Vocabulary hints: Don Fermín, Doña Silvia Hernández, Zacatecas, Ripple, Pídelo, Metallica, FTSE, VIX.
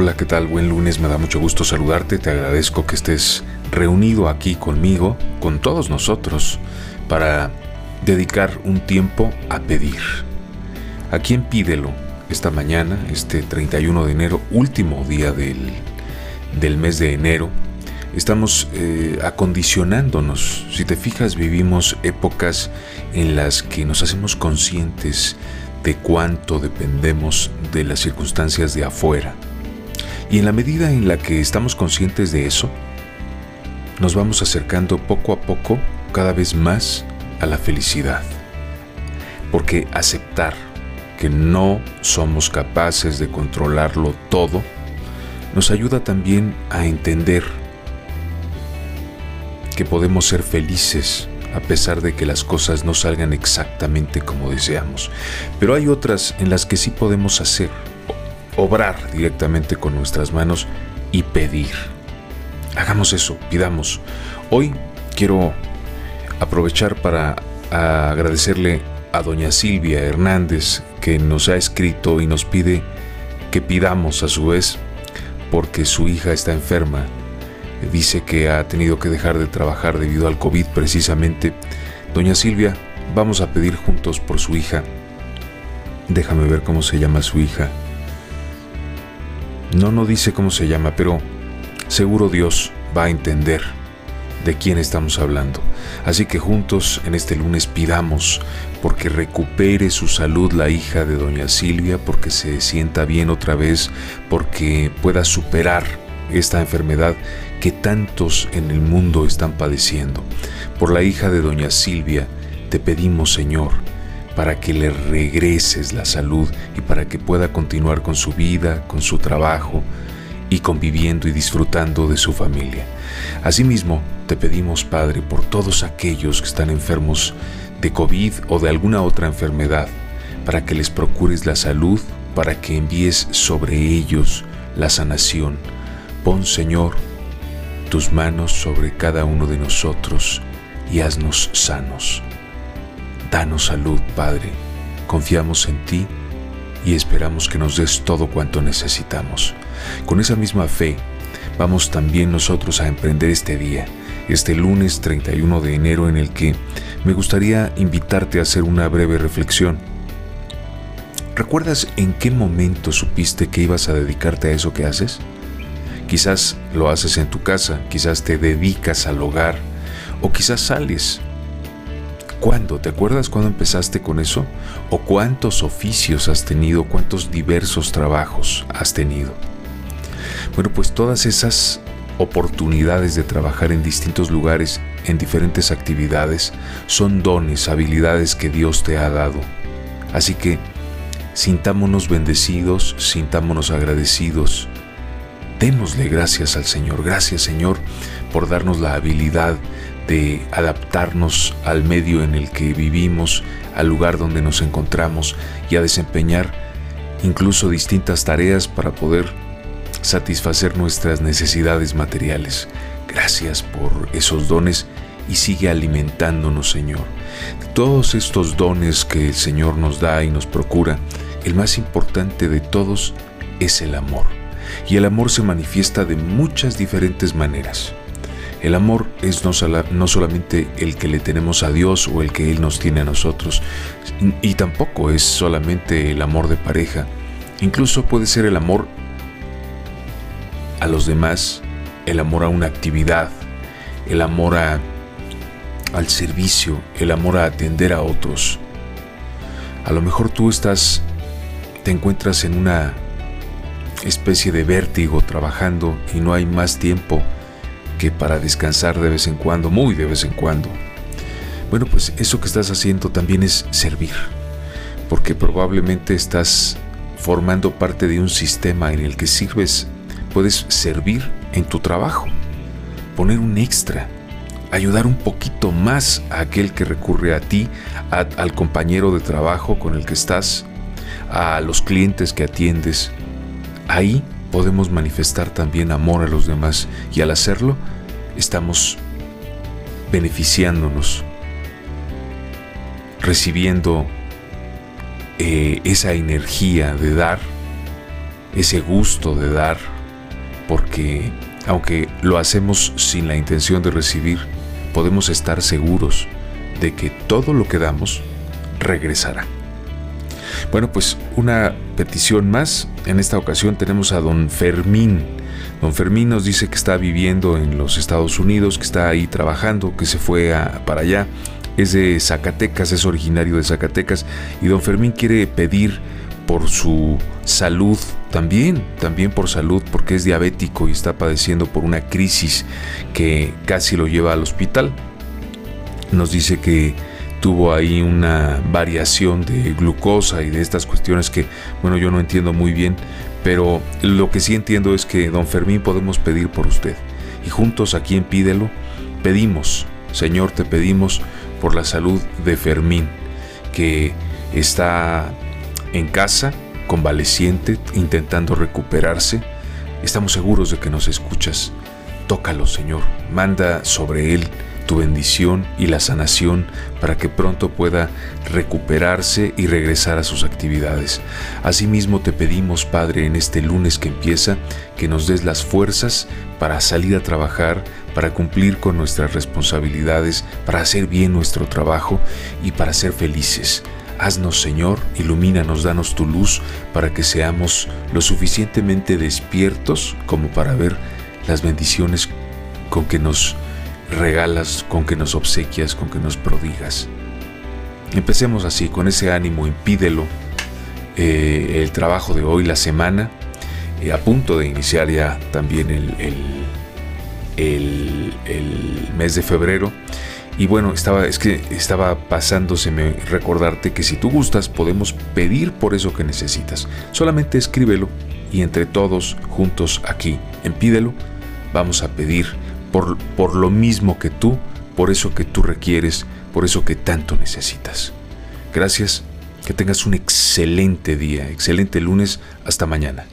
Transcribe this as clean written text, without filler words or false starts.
Hola, ¿qué tal? Buen lunes, me da mucho gusto saludarte, te agradezco que estés reunido aquí conmigo, con todos nosotros, para dedicar un tiempo a pedir. Aquí en Pídelo, esta mañana, este 31 de enero, último día del mes de enero, estamos acondicionándonos. Si te fijas, vivimos épocas en las que nos hacemos conscientes de cuánto dependemos de las circunstancias de afuera. Y en la medida en la que estamos conscientes de eso, nos vamos acercando poco a poco, cada vez más, a la felicidad. Porque aceptar que no somos capaces de controlarlo todo nos ayuda también a entender que podemos ser felices a pesar de que las cosas no salgan exactamente como deseamos. Pero hay otras en las que sí podemos hacer, obrar directamente con nuestras manos y pedir. Hagamos eso, pidamos. Hoy quiero aprovechar para agradecerle a Doña Silvia Hernández, que nos ha escrito y nos pide que pidamos a su vez porque su hija está enferma. Dice que ha tenido que dejar de trabajar debido al COVID precisamente. Doña Silvia, vamos a pedir juntos por su hija. Déjame ver cómo se llama su hija. No dice cómo se llama, pero seguro Dios va a entender de quién estamos hablando. Así que juntos en este lunes pidamos porque recupere su salud la hija de Doña Silvia, porque se sienta bien otra vez, porque pueda superar esta enfermedad que tantos en el mundo están padeciendo. Por la hija de Doña Silvia te pedimos, Señor, para que le regreses la salud y para que pueda continuar con su vida, con su trabajo y conviviendo y disfrutando de su familia. Asimismo, te pedimos, Padre, por todos aquellos que están enfermos de COVID o de alguna otra enfermedad, para que les procures la salud, para que envíes sobre ellos la sanación. Pon, Señor, tus manos sobre cada uno de nosotros y haznos sanos. Danos salud, Padre. Confiamos en ti y esperamos que nos des todo cuanto necesitamos. Con esa misma fe, vamos también nosotros a emprender este día, este lunes 31 de enero, en el que me gustaría invitarte a hacer una breve reflexión. ¿Recuerdas en qué momento supiste que ibas a dedicarte a eso que haces? Quizás lo haces en tu casa, quizás te dedicas al hogar o quizás sales. ¿Cuándo? ¿Te acuerdas cuándo empezaste con eso? ¿O cuántos oficios has tenido? ¿Cuántos diversos trabajos has tenido? Bueno, pues todas esas oportunidades de trabajar en distintos lugares, en diferentes actividades, son dones, habilidades que Dios te ha dado. Así que sintámonos bendecidos, sintámonos agradecidos. Démosle gracias al Señor. Gracias, Señor, por darnos la habilidad de adaptarnos al medio en el que vivimos, al lugar donde nos encontramos y a desempeñar incluso distintas tareas para poder satisfacer nuestras necesidades materiales. Gracias por esos dones y sigue alimentándonos, Señor. De todos estos dones que el Señor nos da y nos procura, el más importante de todos es el amor. Y el amor se manifiesta de muchas diferentes maneras. El amor es no solamente el que le tenemos a Dios o el que Él nos tiene a nosotros, y tampoco es solamente el amor de pareja. Incluso puede ser el amor a los demás, el amor a una actividad, el amor al servicio, el amor a atender a otros. A lo mejor tú te encuentras en una especie de vértigo trabajando y no hay más tiempo que para descansar de vez en cuando, muy de vez en cuando. Bueno, pues eso que estás haciendo también es servir, porque probablemente estás formando parte de un sistema en el que sirves, puedes servir en tu trabajo, poner un extra, ayudar un poquito más a aquel que recurre a ti, al compañero de trabajo con el que estás, a los clientes que atiendes. Ahí podemos manifestar también amor a los demás y al hacerlo estamos beneficiándonos, recibiendo esa energía de dar ese gusto de dar, porque aunque lo hacemos sin la intención de recibir, podemos estar seguros de que todo lo que damos regresará. Bueno, pues una petición más. En esta ocasión tenemos a Don Fermín. Don Fermín nos dice que está viviendo en los Estados Unidos, que está ahí trabajando, que se fue para allá. Es de Zacatecas, es originario de Zacatecas. Y Don Fermín quiere pedir por su salud también por salud, porque es diabético y está padeciendo por una crisis que casi lo lleva al hospital. Nos dice que tuvo ahí una variación de glucosa y de estas cuestiones que, bueno, yo no entiendo muy bien, pero lo que sí entiendo es que, Don Fermín, podemos pedir por usted. Y juntos aquí en Pídelo pedimos: Señor, te pedimos por la salud de Fermín, que está en casa, convaleciente, intentando recuperarse. Estamos seguros de que nos escuchas. Tócalo, Señor. Manda sobre él tu bendición y la sanación para que pronto pueda recuperarse y regresar a sus actividades. Asimismo te pedimos, Padre, en este lunes que empieza, que nos des las fuerzas para salir a trabajar, para cumplir con nuestras responsabilidades, para hacer bien nuestro trabajo y para ser felices. Haznos, Señor, ilumínanos, danos tu luz para que seamos lo suficientemente despiertos como para ver las bendiciones con que nos regalas, con que nos obsequias, con que nos prodigas. Empecemos así, con ese ánimo. Impídelo el trabajo de hoy, la semana, a punto de iniciar ya también el mes de febrero. Y bueno, estaba pasándoseme recordarte que si tú gustas podemos pedir por eso que necesitas. Solamente escríbelo y entre todos juntos aquí en Pídelo vamos a pedir por lo mismo que tú, por eso que tú requieres, por eso que tanto necesitas. Gracias, que tengas un excelente día, excelente lunes, hasta mañana.